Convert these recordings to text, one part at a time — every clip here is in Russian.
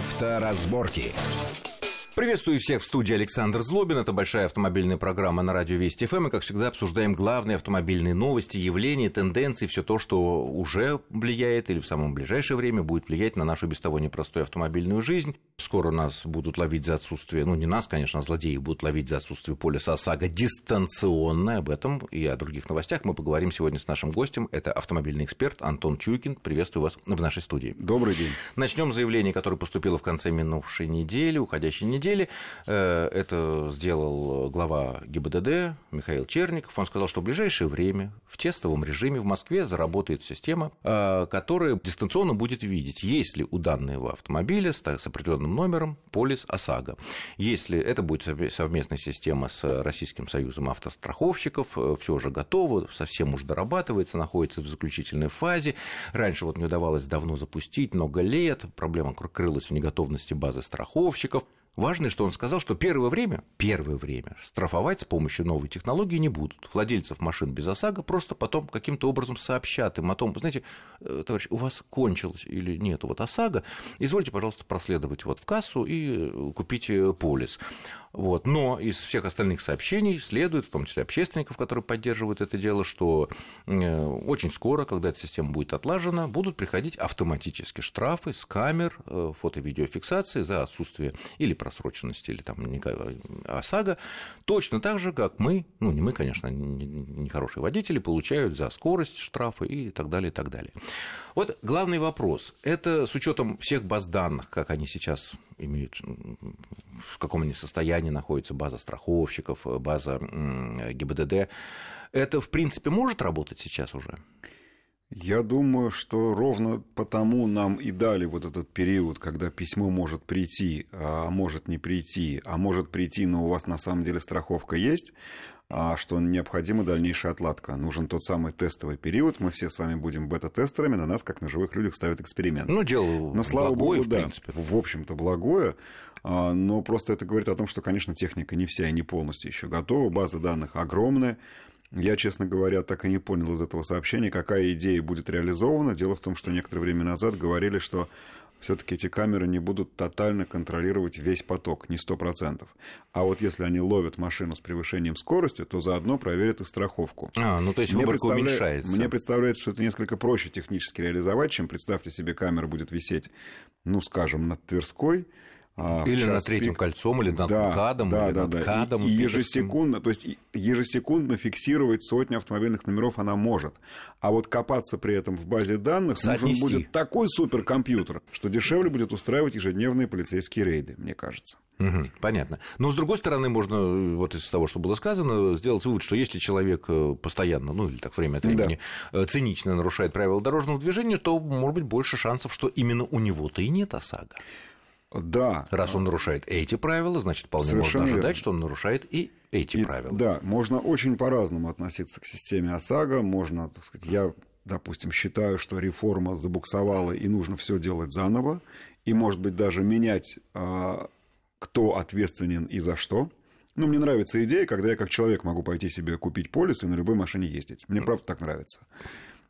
Авторазборки. Приветствую всех в студии Александр Злобин. Это большая автомобильная программа на Радио Вести ФМ. Мы, как всегда, обсуждаем главные автомобильные новости, явления, тенденции, все то, что уже влияет или в самом ближайшее время будет влиять на нашу без того непростую автомобильную жизнь. Скоро нас будут ловить за отсутствие, ну не нас, конечно, а злодеев будут ловить за отсутствие полиса ОСАГО дистанционно. Об этом и о других новостях мы поговорим сегодня с нашим гостем. Это автомобильный эксперт Антон Чуйкин. Приветствую вас в нашей студии. Добрый день. Начнем с заявления, которое поступило в конце минувшей недели, уходящей недели. Это сделал глава ГИБДД Михаил Черников. Он сказал, что в ближайшее время в тестовом режиме в Москве заработает система, которая дистанционно будет видеть, есть ли у данного автомобиля с определенным номером полис ОСАГО. Если это будет совместная система с Российским Союзом автостраховщиков, все уже готово, совсем уже дорабатывается, находится в заключительной фазе. Раньше вот не удавалось давно запустить, много лет, проблема крылась в неготовности базы страховщиков. Важно, что он сказал, что первое время штрафовать с помощью новой технологии не будут. Владельцев машин без ОСАГО просто потом каким-то образом сообщат им о том, знаете, товарищ, у вас кончилось или нет вот ОСАГО, извольте, пожалуйста, проследовать вот в кассу и купите полис. Вот. Но из всех остальных сообщений следует, в том числе общественников, которые поддерживают это дело, что очень скоро, когда эта система будет отлажена, будут приходить автоматически штрафы с камер, фото-видеофиксации за отсутствие или просроченности, или там ОСАГО, точно так же, как мы, ну не мы, конечно, нехорошие водители, получают за скорость штрафы и так далее, и так далее. Вот главный вопрос. Это с учетом всех баз данных, как они сейчас имеют, в каком они состоянии находятся, база страховщиков, база ГИБДД. Это, в принципе, может работать сейчас уже? Я думаю, что ровно потому нам и дали вот этот период, когда письмо может прийти, а может не прийти, а может прийти, но у вас на самом деле страховка есть, а что необходима дальнейшая отладка. Нужен тот самый тестовый период, мы все с вами будем бета-тестерами, на нас, как на живых людях, ставят эксперимент. Ну, дело но, слава благое, Богу, в принципе. Да, в общем-то, благое. Но просто это говорит о том, что, конечно, техника не вся и не полностью еще готова, база данных огромная. Я, честно говоря, так и не понял из этого сообщения, какая идея будет реализована. Дело в том, что некоторое время назад говорили, что все-таки эти камеры не будут тотально контролировать весь поток, не 100%. А вот если они ловят машину с превышением скорости, то заодно проверят и страховку. Ну то есть выборка уменьшается. Мне представляется, что это несколько проще технически реализовать, чем, представьте себе, камера будет висеть, ну, скажем, над Тверской, или на Третьем кольцом, или над КАДом, или над КАДом. Ежесекундно фиксировать сотни автомобильных номеров она может. А вот копаться при этом в базе данных нужен будет такой суперкомпьютер, что дешевле будет устраивать ежедневные полицейские рейды, мне кажется. Угу, понятно. Но, с другой стороны, можно вот из того, что было сказано, сделать вывод, что если человек постоянно, ну или так время от времени, цинично нарушает правила дорожного движения, то, может быть, больше шансов, что именно у него-то и нет ОСАГО. Да. Раз он нарушает эти правила, значит, вполне можно ожидать, что он нарушает и эти правила. Да, можно очень по-разному относиться к системе ОСАГО. Можно, так сказать, я, допустим, считаю, что реформа забуксовала и нужно все делать заново. И, может быть, даже менять, кто ответственен и за что. Ну, мне нравится идея, когда я как человек могу пойти себе купить полис и на любой машине ездить. Мне, правда, так нравится.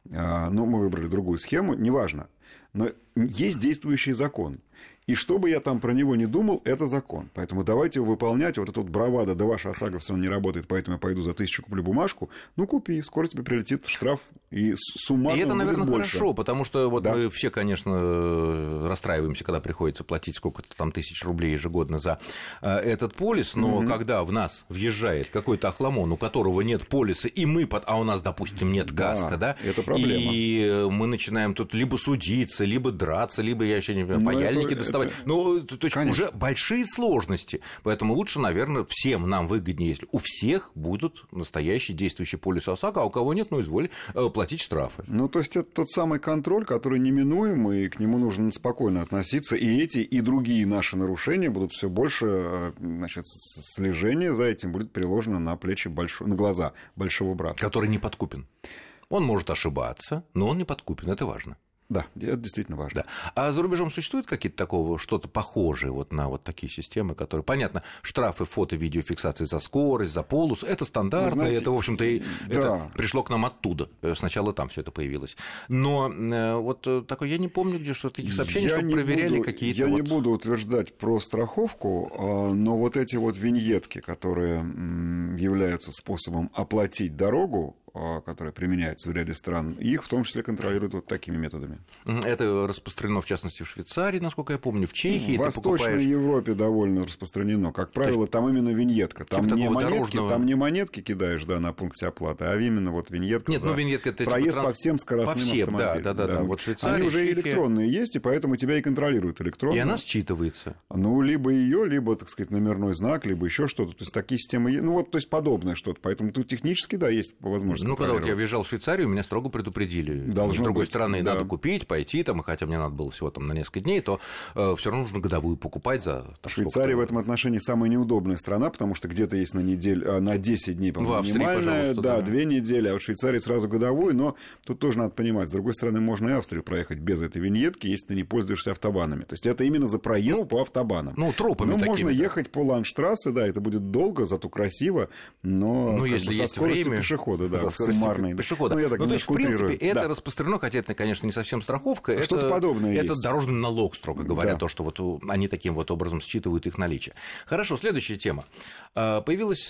Но мы выбрали другую схему, неважно. Но есть действующий закон. И что бы я там про него не думал, это закон. Поэтому давайте его выполнять. Вот этот бравада, да ваша ОСАГО все равно не работает, поэтому я пойду за 1000 куплю бумажку. Ну, купи, скоро тебе прилетит штраф, и суммарно будет больше. И это, наверное, хорошо, потому что вот мы все, конечно, расстраиваемся, когда приходится платить сколько-то там тысяч рублей ежегодно за этот полис, но когда в нас въезжает какой-то охламон, у которого нет полиса, и мы, а у нас, допустим, нет ГАСКО, это проблема. И мы начинаем тут либо судиться, либо драться, либо, я еще не понимаю, паяльники доставать. Ну, то есть уже большие сложности. Поэтому лучше, наверное, всем нам выгоднее, если у всех будут настоящие действующие полисы ОСАГО, а у кого нет, ну, изволь платить штрафы. Ну, то есть это тот самый контроль, который неминуемый, и к нему нужно спокойно относиться. И эти, и другие наши нарушения будут все больше, значит, слежение за этим будет приложено на плечи, на глаза большого брата. Который не подкупен. Он может ошибаться, но он не подкупен, это важно. Да, это действительно важно. Да. А за рубежом существует какие-то такого, что-то похожее вот на вот такие системы, которые... Понятно, штрафы, фото, видеофиксации за скорость, за полос, это стандартно, знаете, это, в общем-то, и да. Это пришло к нам оттуда. Сначала там все это появилось. Но вот такое, я не помню, где что-то таких сообщений, что проверяли какие-то... Я не буду утверждать про страховку, но вот эти вот виньетки, которые являются способом оплатить дорогу, которые применяются в ряде стран, их в том числе контролируют вот такими методами. Это распространено, в частности, в Швейцарии, насколько я помню, в Чехии. В Восточной Европе довольно распространено. Как правило, там именно виньетка. Там, типа не монетки, дорожного... там не монетки кидаешь на пункте оплаты, а именно вот виньетка. Нет, за... ну, виньетка это проезд по всем скоростным автомобилям. Да. Вот Швейцария, они уже Чехия... электронные есть, и поэтому тебя и контролируют электронно. И она считывается. Ну, либо ее, либо, так сказать, номерной знак, либо еще что-то. То есть такие системы, ну вот, то есть подобное что-то. Поэтому тут технически, да, есть возможность. Ну, когда вот я въезжал в Швейцарию, меня строго предупредили. С другой стороны, да. Надо купить, пойти, и хотя мне надо было всего на несколько дней, то все равно нужно годовую покупать за... Швейцария в этом отношении самая неудобная страна, потому что где-то есть на 10 дней, по-моему, минимальная, да, 2 недели, а в Швейцарии сразу годовую, но тут тоже надо понимать, с другой стороны, можно и Австрию проехать без этой виньетки, если ты не пользуешься автобанами. То есть это именно за проезд по автобанам. Ну, тропами такими. Ну, можно ехать по Ландштрассе, да, это будет долго, зато красиво, но если есть время... пешехода, да. За скоростью пешехода. Ну, то есть, в принципе, это распространено, хотя это, конечно, не совсем страховка. Что-то подобное есть. Это дорожный налог, строго говоря, то, что вот они таким вот образом считывают их наличие. Хорошо, следующая тема. Появилась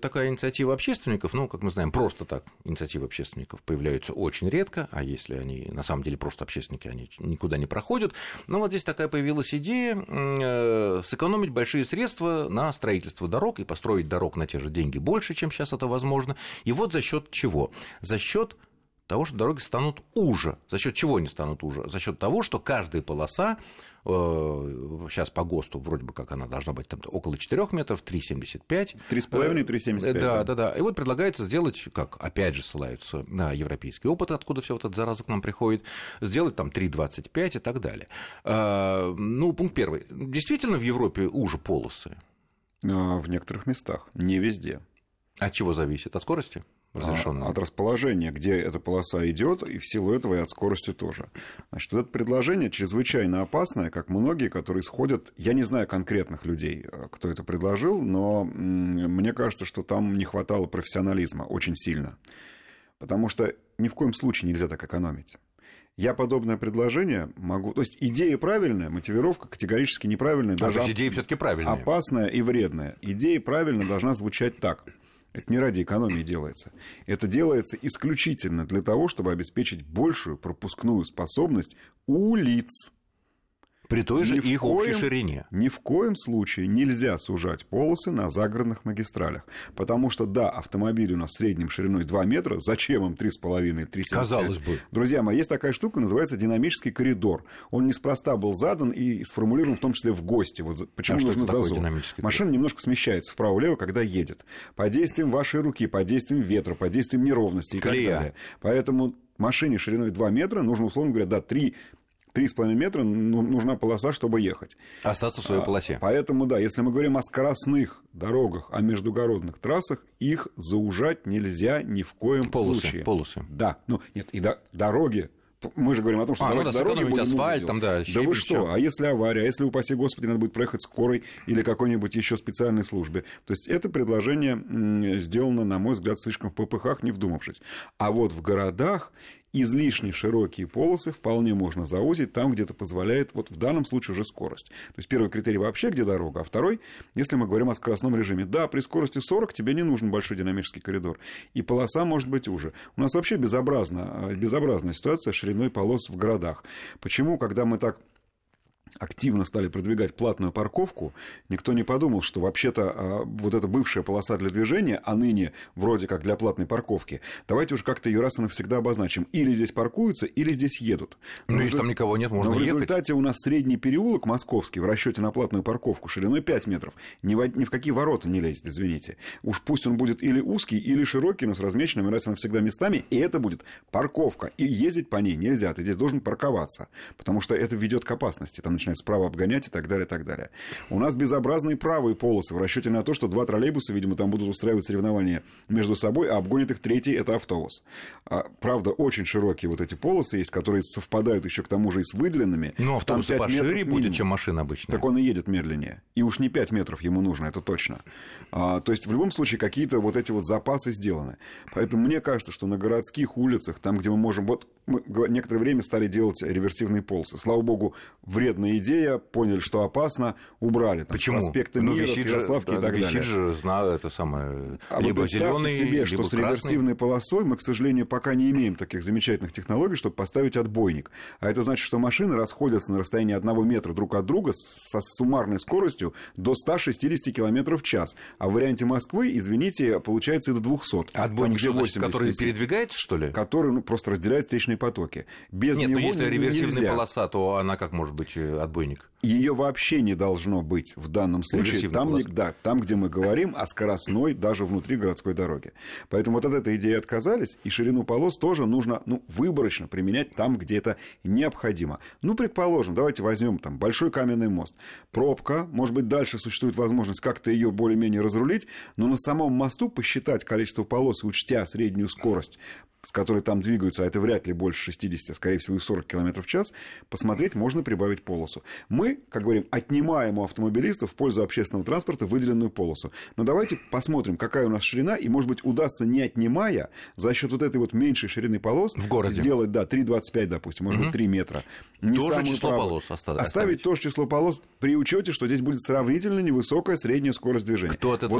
такая инициатива общественников, ну, как мы знаем, просто так инициативы общественников появляются очень редко, а если они на самом деле просто общественники, они никуда не проходят. Но вот здесь такая появилась идея сэкономить большие средства на строительство дорог и построить дорог на те же деньги больше, чем сейчас это возможно. И вот за счет чего? За счет того, что дороги станут уже. За счет чего они станут уже? За счет того, что каждая полоса, сейчас по ГОСТу вроде бы как она должна быть там, около 4 метров, 3,75. 3,5, 3,75. Да. И вот предлагается сделать, как опять же ссылаются на европейский опыт, откуда все вот эта зараза к нам приходит, сделать там 3,25 и так далее. Ну, пункт первый. Действительно в Европе уже полосы? В некоторых местах, не везде. От чего зависит? От скорости? От расположения, где эта полоса идет, и в силу этого и от скорости тоже. Значит, это предложение чрезвычайно опасное, как многие, которые сходят... Я не знаю конкретных людей, кто это предложил, но мне кажется, что там не хватало профессионализма очень сильно. Потому что ни в коем случае нельзя так экономить. Я подобное предложение могу... То есть идея правильная, мотивировка категорически неправильная. Даже идея все-таки правильная. Опасная и вредная. Идея правильно должна звучать так... Это не ради экономии делается. Это делается исключительно для того, чтобы обеспечить большую пропускную способность улиц. При той же их общей ширине. Ни в коем случае нельзя сужать полосы на загородных магистралях. Потому что, да, автомобили у нас в среднем шириной 2 метра. Зачем им 3,5-3,75? Казалось бы. Друзья мои, есть такая штука, называется динамический коридор. Он неспроста был задан и сформулирован в том числе в ГОСТе. Вот почему нужен зазор. Машина немножко смещается вправо-влево, когда едет. Под действием вашей руки, под действием ветра, под действием неровности и так далее. Поэтому машине шириной 2 метра нужно, условно говоря, 3,5 метра нужна полоса, чтобы ехать. Остаться в своей полосе. Поэтому, да, если мы говорим о скоростных дорогах, о междугородных трассах, их заужать нельзя ни в коем случае. Полосы. Да. Ну, нет, и дороги. Мы же говорим о том, что дороги будем асфальт, там, да, щебень, да вы что? Чем? А если авария? А если, упаси Господи, надо будет проехать скорой или какой-нибудь еще специальной службе? То есть это предложение сделано, на мой взгляд, слишком в попыхах, не вдумавшись. А вот в городах излишне широкие полосы вполне можно заузить там, где это позволяет, вот в данном случае уже скорость. То есть первый критерий вообще, где дорога, а второй, если мы говорим о скоростном режиме. Да, при скорости 40 тебе не нужен большой динамический коридор, и полоса может быть уже. У нас вообще безобразная ситуация с шириной полос в городах. Почему, когда мы так активно стали продвигать платную парковку, никто не подумал, что вообще-то вот эта бывшая полоса для движения, а ныне вроде как для платной парковки, давайте уж как-то ее раз и навсегда обозначим. Или здесь паркуются, или здесь едут. Но если там никого нет, можно ехать. Но в результате у нас средний переулок московский в расчете на платную парковку шириной 5 метров. Ни в какие ворота не лезет, извините. Уж пусть он будет или узкий, или широкий, но с размеченными раз и навсегда местами, и это будет парковка. И ездить по ней нельзя. Ты здесь должен парковаться, потому что это ведет к опасности. Там начинает справа обгонять и так далее, и так далее. У нас безобразные правые полосы в расчете на то, что два троллейбуса, видимо, там будут устраивать соревнования между собой, а обгонит их третий, это автобус. Правда, очень широкие вот эти полосы есть, которые совпадают еще к тому же и с выделенными. Но автобусы пошире будет, чем машина обычная. Так он и едет медленнее. И уж не 5 метров ему нужно, это точно. То есть, в любом случае, какие-то вот эти вот запасы сделаны. Поэтому мне кажется, что на городских улицах, там, где мы можем... Вот мы некоторое время стали делать реверсивные полосы. Слава богу, вредная идея, поняли, что опасно, убрали. Там, почему? Проспекты Мира, Ярославки, да, и так далее. Висит же, знаю, это самое... А либо зеленый, себе, либо что красный. С реверсивной полосой мы, к сожалению, пока не имеем таких замечательных технологий, чтобы поставить отбойник. А это значит, что машины расходятся на расстоянии 1 метра друг от друга со суммарной скоростью до 160 км в час. А в варианте Москвы, извините, получается и до 200. Отбойник, который передвигается, что ли? Который просто разделяет встречные потоки. Без него нельзя. Нет, но если реверсивная полоса, то она как может быть отбойник? Ее вообще не должно быть в данном случае. Там, где мы говорим о скоростной, даже внутри городской дороги. Поэтому вот от этой идеи отказались, и ширину полос тоже нужно выборочно применять там, где это необходимо. Предположим, давайте возьмем там Большой каменный мост. Пробка, может быть, дальше существует возможность как-то ее более-менее разрулить, но на самом мосту посчитать количество полос, учтя среднюю скорость, с которой там двигаются, а это вряд ли больше 60, а скорее всего и 40 км в час, посмотреть, можно прибавить полосу. Мы, как говорим, отнимаем у автомобилистов в пользу общественного транспорта выделенную полосу. Но давайте посмотрим, какая у нас ширина, и, может быть, удастся, не отнимая, за счет вот этой вот меньшей ширины полос в городе сделать, 3,25, допустим, может быть, 3 метра. Не тоже число полос оставить тоже число полос при учете, что здесь будет сравнительно невысокая средняя скорость движения.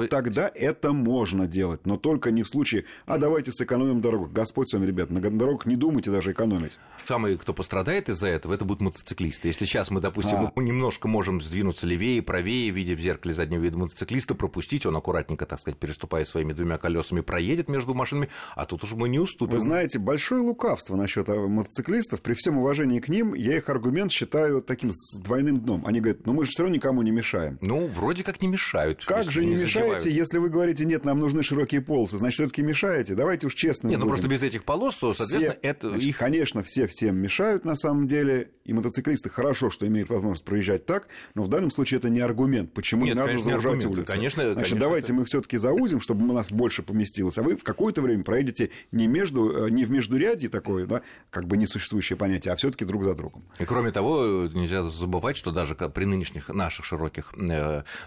Тогда это можно делать, но только не в случае, давайте сэкономим дорогу. Господь с вами, ребят, на дорогах не думайте даже экономить. Самый, кто пострадает из-за этого, это будут мотоциклисты. Если сейчас мы, допустим, немножко можем сдвинуться левее, правее, видя в зеркале заднего вида мотоциклиста, пропустить, он аккуратненько, так сказать, переступая своими двумя колесами, проедет между машинами, а тут уж мы не уступим. Вы знаете, большое лукавство насчет мотоциклистов. При всем уважении к ним, я их аргумент считаю таким с двойным дном. Они говорят, мы же все равно никому не мешаем. Вроде как не мешают. Как же не мешаете, если вы говорите, нет, нам нужны широкие полосы, значит, все-таки мешаете. Давайте уж честно будем. Просто без этих полос, то, соответственно, Конечно, все всем мешают, на самом деле, и мотоциклисты хорошо, что имеют возможность проезжать так, но в данном случае это не аргумент, почему не надо заужать улицу. Значит, давайте мы их все-таки заузим, чтобы у нас больше поместилось, а вы в какое-то время проедете не в междурядье такое, как бы несуществующее понятие, а все-таки друг за другом. И кроме того, нельзя забывать, что даже при нынешних наших широких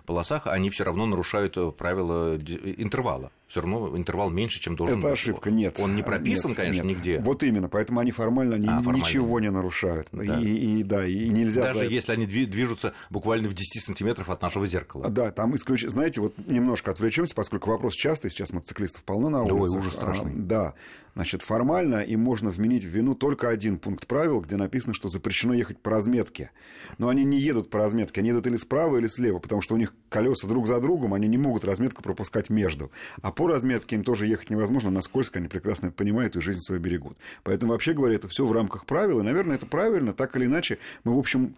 полосах они все равно нарушают правила интервала. Все равно интервал меньше, чем должен быть. Это ошибка, нет. Он не прописан, конечно, нигде. Вот именно, поэтому они формально ничего не нарушают. Да. И нельзя... Даже если они движутся буквально в 10 сантиметров от нашего зеркала. Да, там исключительно... Знаете, немножко отвлечемся, поскольку вопрос частый, сейчас мотоциклистов полно на улицах. Ужас страшный. Значит, формально им можно вменить в вину только один пункт правил, где написано, что запрещено ехать по разметке. Но они не едут по разметке, они едут или справа, или слева, потому что у них колеса друг за другом, они не могут разметку пропускать между. А по разметке им тоже ехать невозможно, насколько они прекрасно это понимают и жизнь свою берегут. Поэтому, вообще говоря, это все в рамках правил, и, наверное, это правильно, так или иначе, мы, в общем,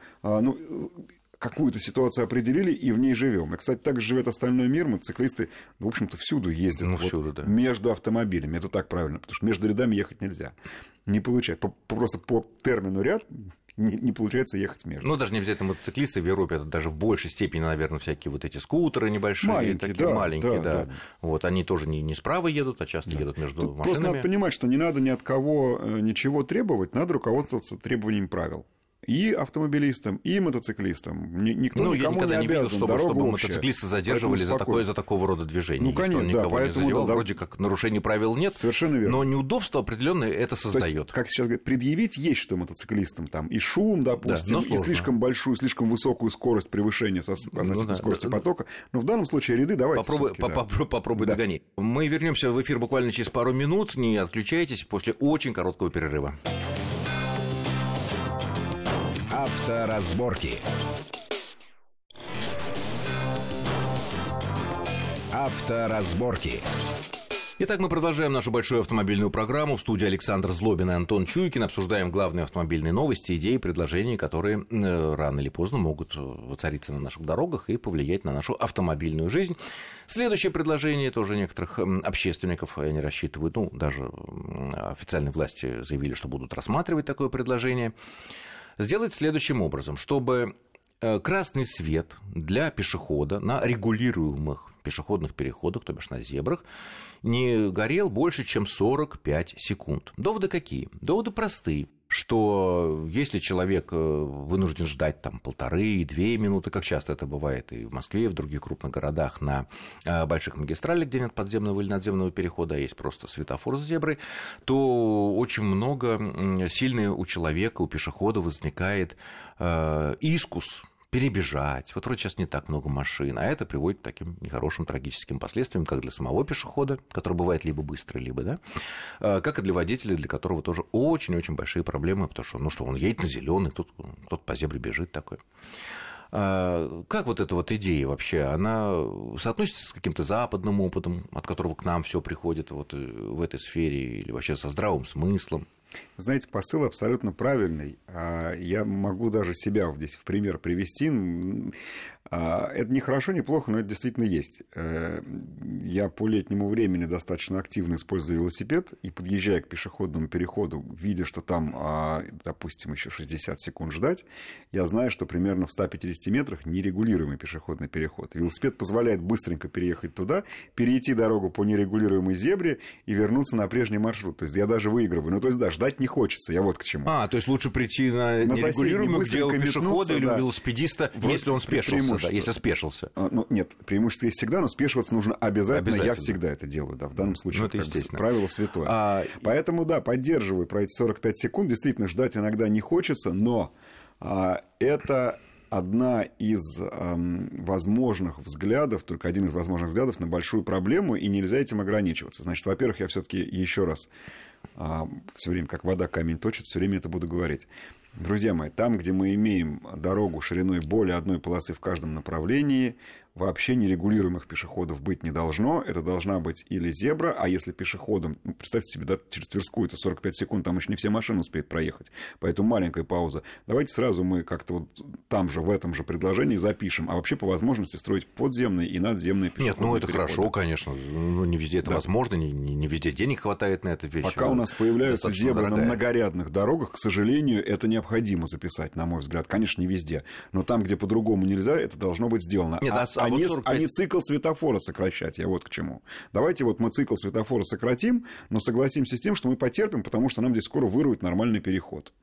какую-то ситуацию определили и в ней живем. И, кстати, так же живет остальной мир. Мотоциклисты, в общем-то, всюду ездят между автомобилями. Это так правильно, потому что между рядами ехать нельзя. Не получается. Просто по термину ряд не получается ехать между. Даже не обязательно мотоциклисты. В Европе это даже в большей степени, наверное, всякие вот эти скутеры небольшие, маленькие. Вот, они тоже не справа едут, а часто едут между машинами. Просто надо понимать, что не надо ни от кого ничего требовать, надо руководствоваться требованиями правил. И автомобилистам, и мотоциклистам. Никто никому я никогда не обязан. Видел, чтобы мотоциклисты задерживали за такого рода движение. Конечно, никого не задевал. Вроде как нарушений правил нет. Совершенно верно. Но неудобство определенное это создает. То есть, как сейчас говорят, предъявить есть что мотоциклистам. Там и шум, допустим, и слишком большую, слишком высокую скорость превышения скорости потока. Но в данном случае ряды давайте попробуй догони. Мы вернемся в эфир буквально через пару минут. Не отключайтесь после очень короткого перерыва. Авторазборки. Авторазборки. Итак, мы продолжаем нашу большую автомобильную программу. В студии Александр Злобин и Антон Чуйкин. Обсуждаем главные автомобильные новости, идеи, предложения, которые рано или поздно могут воцариться на наших дорогах и повлиять на нашу автомобильную жизнь. Следующее предложение тоже некоторых общественников, они рассчитывают, даже официальные власти заявили, что будут рассматривать такое предложение. Сделать следующим образом, чтобы красный свет для пешехода на регулируемых пешеходных переходах, то бишь на зебрах, не горел больше, чем 45 секунд. Доводы какие? Доводы простые, что если человек вынужден ждать там 1,5-2 минуты, как часто это бывает и в Москве, и в других крупных городах на больших магистралях, где нет подземного или надземного перехода, а есть просто светофор с зеброй, то очень много сильно у человека, у пешехода возникает искус перебежать. Вот вроде сейчас не так много машин, а это приводит к таким нехорошим трагическим последствиям, как для самого пешехода, который бывает либо быстро, либо, да, как и для водителя, для которого тоже очень-очень большие проблемы, потому что, ну что, он едет на зеленый, тут кто-то по зебре бежит такой. Как вот эта вот идея вообще, она соотносится с каким-то западным опытом, от которого к нам все приходит вот в этой сфере, или вообще со здравым смыслом? Знаете, посыл абсолютно правильный. Я могу даже себя здесь в пример привести. Это не хорошо, не плохо, но это действительно есть. Я по летнему времени достаточно активно использую велосипед, и, подъезжая к пешеходному переходу, видя, что там, допустим, еще 60 секунд ждать, я знаю, что примерно в 150 метрах нерегулируемый пешеходный переход. Велосипед позволяет быстренько переехать туда, перейти дорогу по нерегулируемой зебре и вернуться на прежний маршрут. То есть я даже выигрываю. Ну, то есть, да, ждать не хочется, я вот к чему. То есть лучше прийти на нерегулируемую, где у пешехода или у велосипедиста, вот, если он спешился. Да, если спешился. Нет, преимущество есть всегда, но спешиваться нужно обязательно. Я всегда это делаю, да, в данном случае. Ну, это естественно. Правило святое. Поэтому, да, поддерживаю про эти 45 секунд. Действительно, ждать иногда не хочется, но это одна из возможных взглядов, только один из возможных взглядов на большую проблему, и нельзя этим ограничиваться. Значит, во-первых, я все-таки еще раз все время, как вода камень точит, все время это буду говорить. Друзья мои, там, где мы имеем дорогу шириной более одной полосы в каждом направлении, вообще нерегулируемых пешеходов быть не должно. Это должна быть или зебра, а если пешеходом, представьте себе, да, через Тверскую это 45 секунд, там еще не все машины успеют проехать, поэтому маленькая пауза. Давайте сразу мы как-то вот там же, в этом же предложении запишем, а вообще по возможности строить подземные и надземные пешеходные переходы. Нет, ну это переходы. Хорошо, конечно, ну, не везде это возможно, не везде денег хватает на эту вещь. Пока у нас появляются зебры на многорядных дорогах, к сожалению, это необходимо записать, на мой взгляд. Конечно, не везде, но там, где по-другому нельзя, это должно быть сделано. Нет, вот 45... а не цикл светофора сокращать, я вот к чему. Давайте вот мы цикл светофора сократим, но согласимся с тем, что мы потерпим, потому что нам здесь скоро вырвут нормальный переход.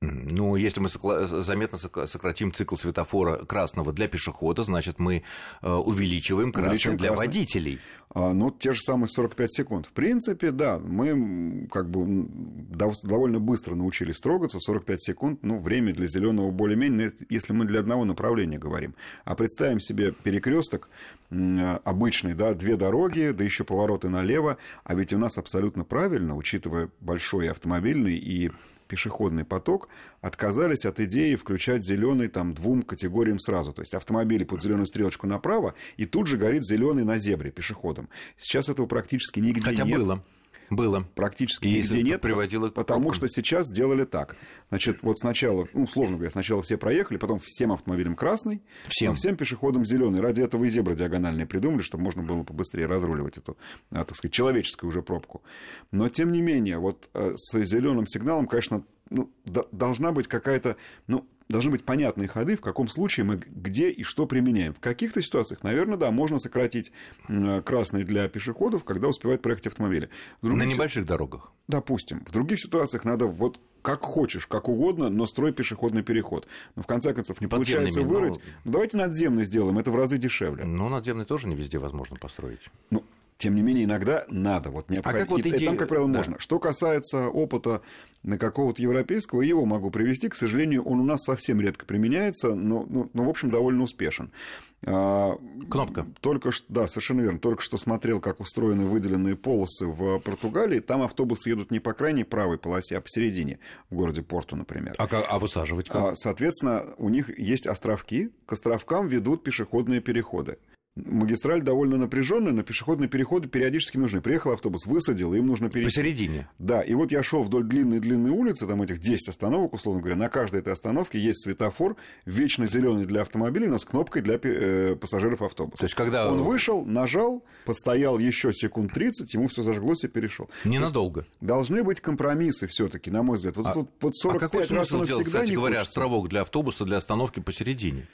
Ну, если мы заметно сократим цикл светофора красного для пешехода, значит, мы увеличиваем красный для водителей. Ну, те же самые 45 секунд. В принципе, да, мы как бы довольно быстро научились трогаться. 45 секунд, ну, время для зеленого более-менее, если мы для одного направления говорим. А представим себе перекресток обычный, да, две дороги, да еще повороты налево. А ведь у нас абсолютно правильно, учитывая большой автомобильный и пешеходный поток, отказались от идеи включать зеленый там двум категориям сразу. То есть автомобили под зеленую стрелочку направо, и тут же горит зеленый на зебре пешеходом. Сейчас этого практически нигде нет. Хотя было. Практически и нигде нет, потому что сейчас сделали так. Значит, вот сначала, ну, условно говоря, сначала все проехали, потом всем автомобилям красный, всем пешеходам зеленый. Ради этого и зебры диагональные придумали, чтобы можно было побыстрее разруливать эту, так сказать, человеческую уже пробку. Но, тем не менее, вот с зеленым сигналом, конечно, ну, должна быть какая-то... Ну, должны быть понятные ходы, в каком случае мы где и что применяем. В каких-то ситуациях, наверное, да, можно сократить красный для пешеходов, когда успевают проехать автомобили. На небольших дорогах. Допустим. В других ситуациях надо вот как хочешь, как угодно, но строй пешеходный переход. Но в конце концов не получается вырыть. Но давайте надземный сделаем, это в разы дешевле. Но надземный тоже не везде возможно построить. Ну, тем не менее, иногда надо. Вот, необходимо. Как вот идея... Там, как правило, да, можно. Что касается опыта на какого-то европейского, его могу привести. К сожалению, он у нас совсем редко применяется, но в общем, довольно успешен. Кнопка. Только что, да, совершенно верно. Только что смотрел, как устроены выделенные полосы в Португалии. Там автобусы едут не по крайней правой полосе, а посередине, в городе Порту, например. А высаживать как? Соответственно, у них есть островки. К островкам ведут пешеходные переходы. Магистраль довольно напряженная, но пешеходные переходы периодически нужны. Приехал автобус, высадил, им нужно перейти. Посередине. Да, и вот я шел вдоль длинной-длинной улицы, там этих 10 остановок, условно говоря, на каждой этой остановке есть светофор, вечно зеленый для автомобилей, но с кнопкой для пассажиров автобуса. То есть, когда... Он вышел, нажал, постоял еще секунд 30, ему все зажглось и перешел. Ненадолго. Должны быть компромиссы все-таки, на мой взгляд. Вот 45 раз навсегда не хочется. А какой смысл делать, кстати говоря, островок для автобуса, для остановки посередине?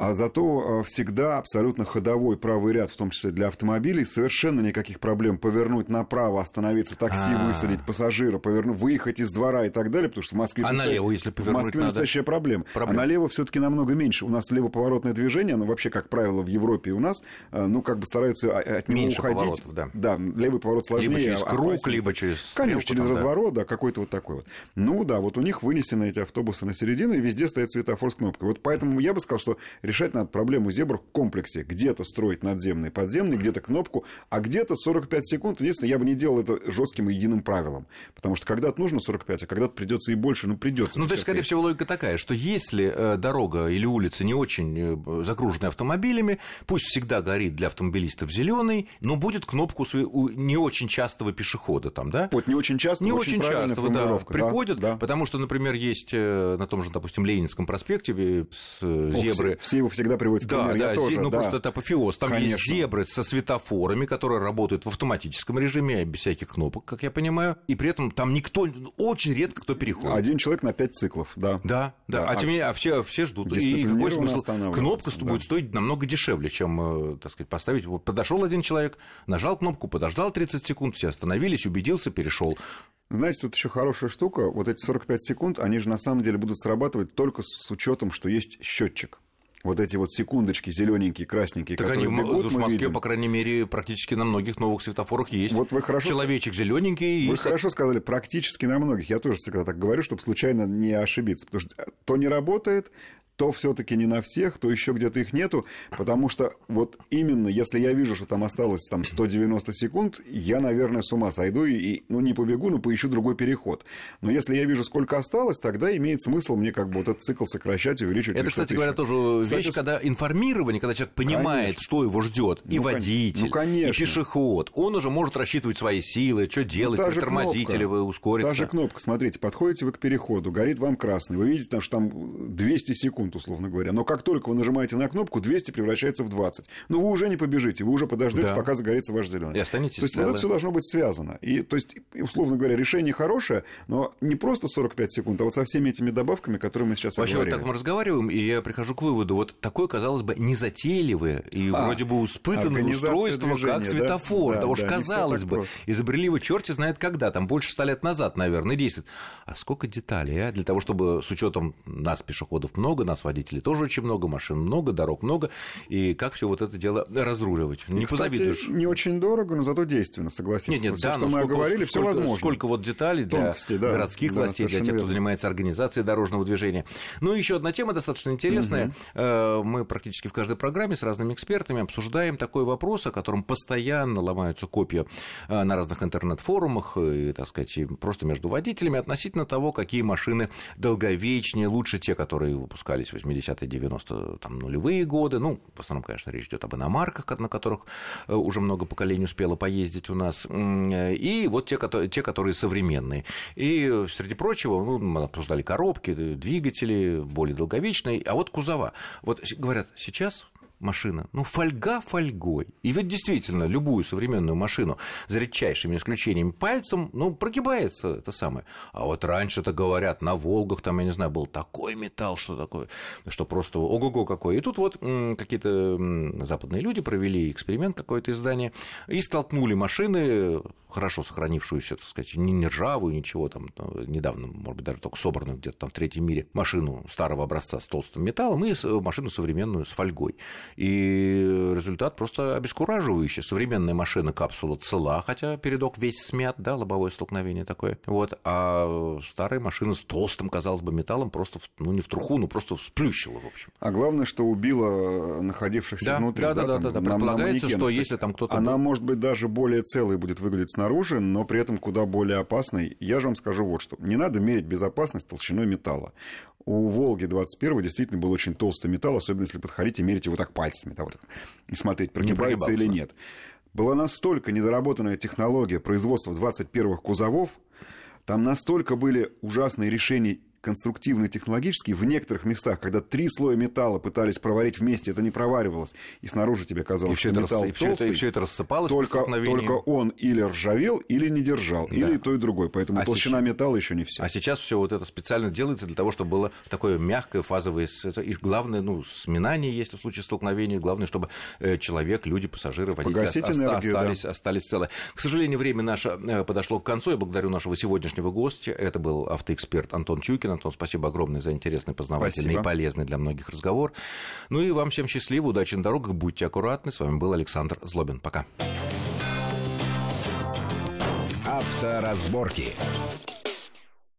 А зато всегда абсолютно ходовой правый ряд, в том числе для автомобилей, совершенно никаких проблем повернуть направо, остановиться, такси высадить, пассажира, выехать из двора и так далее, потому что в Москве... А налево, если повернуть, в Москве надо... настоящая проблема. А налево все-таки намного меньше. У нас левоповоротное движение, оно вообще, как правило, в Европе и у нас, ну, как бы стараются от него меньше уходить. Меньше поворотов, да. Да, левый поворот сложнее. Либо через круг, либо через... Конечно, через разворот, да, какой-то вот такой вот. Ну, да, вот у них вынесены эти автобусы на середину, и везде стоит светофор с кнопкой. Вот поэтому я бы сказал, что решать надо проблему зебр в комплексе. Где-то строить надземные, подземные, где-то кнопку, а где-то 45 секунд. Единственное, я бы не делал это жестким и единым правилом. Потому что когда-то нужно 45, а когда-то придется и больше, ну, придется. Ну, то есть, скорее всего, логика такая, что если дорога или улица не очень загружена автомобилями, пусть всегда горит для автомобилистов зеленый, но будет кнопку не очень частого пешехода там, да? Вот не очень часто, не очень часто, да, приходят, да, да. Потому что, например, есть на том же, допустим, Ленинском проспекте зебры. Все его всегда приводят в пример. Да, я тоже, ну, да. Просто это апофеоз. Там конечно. Есть зебры со светофорами, которые работают в автоматическом режиме, без всяких кнопок, как я понимаю, и при этом там никто, очень редко кто переходит. Один человек на 5 циклов, да. Да, да. А тем не менее, все ждут. И какой смысл? Кнопка будет стоить намного дешевле, чем, так сказать, поставить. Вот подошел один человек, нажал кнопку, подождал 30 секунд, все остановились, убедился, перешел. Знаете, тут еще хорошая штука, вот эти 45 секунд, они же на самом деле будут срабатывать только с учетом, что есть счетчик. Вот эти вот секундочки зелененькие, красненькие, так которые они, бегут, в Москве, видим. По крайней мере, практически на многих новых светофорах есть. Вот вы хорошо... Человечек зелененький. Вы хорошо сказали, практически на многих. Я тоже всегда так говорю, чтобы случайно не ошибиться. Потому что то не работает... то все-таки не на всех, то еще где-то их нету, потому что вот именно, если я вижу, что там осталось 190 секунд, я, наверное, с ума сойду и ну, не побегу, но поищу другой переход. Но если я вижу, сколько осталось, тогда имеет смысл мне как бы вот этот цикл сокращать, увеличивать. Это, кстати говоря, тоже вещь, когда информирование, когда человек понимает, конечно. Что его ждет, и ну, водитель, ну, и пешеход, он уже может рассчитывать свои силы, что делать, ну, притормозить или ускориться. Та же кнопка, смотрите, подходите вы к переходу, горит вам красный, вы видите, там, что там 200 секунд, условно говоря. Но как только вы нажимаете на кнопку, 200 превращается в 20. Но вы уже не побежите, вы уже подождете, да. Пока загорится ваш зеленый. И останетесь. То есть да, это да. Все должно быть связано. И, то есть, условно говоря, решение хорошее, но не просто 45 секунд, а вот со всеми этими добавками, которые мы сейчас оговорили. Вообще, вот так мы разговариваем, и я прихожу к выводу, вот такое, казалось бы, незатейливое и вроде бы испытанное устройство, движения, как светофор. Да, потому что, да, казалось бы, изобрели вы черти знает когда, там больше 100 лет назад, наверное, действует. А сколько деталей, а? Для того, чтобы с учетом нас, пешеходов, много, нас, водителей, тоже очень много, машин много, дорог много, и как все вот это дело разруливать? Не кстати, позавидуешь. Не очень дорого, но зато действенно, согласитесь. Нет, нет, все, да, что мы оговорили, все возможно. Сколько вот деталей для тонкости, да, городских да, властей, для тех, кто верно. Занимается организацией дорожного движения. Ну, еще одна тема достаточно интересная. Угу. Мы практически в каждой программе с разными экспертами обсуждаем такой вопрос, о котором постоянно ломаются копья на разных интернет-форумах, и, так сказать, просто между водителями относительно того, какие машины долговечнее, лучше те, которые выпускали 80-е, 90-е, там, нулевые годы. Ну, в основном, конечно, речь идет об иномарках, на которых уже много поколений успело поездить у нас. И вот те, которые современные. И, среди прочего, ну, мы обсуждали коробки, двигатели, более долговечные. А вот кузова. Вот говорят, сейчас... машина. Ну, фольга фольгой. И ведь действительно, любую современную машину за редчайшими исключениями пальцем, ну, прогибается это самое. А вот раньше-то, говорят, на Волгах, там, я не знаю, был такой металл, что такое, что просто ого-го какой. И тут вот какие-то западные люди провели эксперимент, какое-то издание, и столкнули машины, хорошо сохранившуюся, так сказать, не ржавую, ничего там, недавно, может быть, даже только собранную где-то там в третьем мире, машину старого образца с толстым металлом и машину современную с фольгой. И результат просто обескураживающий. Современная машина, капсула цела, хотя передок весь смят, да, лобовое столкновение такое. Вот. А старая машина с толстым, казалось бы, металлом просто, ну, не в труху, но просто сплющила, в общем. А главное, что убила находившихся да, внутри. Да, да, да, да, да, да. Предполагается, что если там кто-то... Она, может быть, даже более целой будет выглядеть снаружи, но при этом куда более опасной. Я же вам скажу вот что. Не надо мерить безопасность толщиной металла. У «Волги» 21-го действительно был очень толстый металл, особенно если подходить и мерить его так пальцами, да, вот, и смотреть, прогибается или нет. Была настолько недоработанная технология производства 21-х кузовов, там настолько были ужасные решения конструктивно и технологически, в некоторых местах, когда три слоя металла пытались проварить вместе, это не проваривалось, и снаружи тебе казалось, что металл толстый, все это рассыпалось, только он или ржавел, или не держал, да, или то и другое, поэтому толщина металла еще не вся. А сейчас все вот это специально делается для того, чтобы было такое мягкое, фазовое, и главное, сминание, если в случае столкновения, главное, чтобы человек, люди, пассажиры, водители остались целы. К сожалению, время наше подошло к концу, я благодарю нашего сегодняшнего гостя, это был автоэксперт Антон Чуйкин. Антон, спасибо огромное за интересный, познавательный и полезный для многих разговор. Ну и вам всем счастливо, удачи на дорогах, будьте аккуратны. С вами был Александр Злобин. Пока. Авторазборки.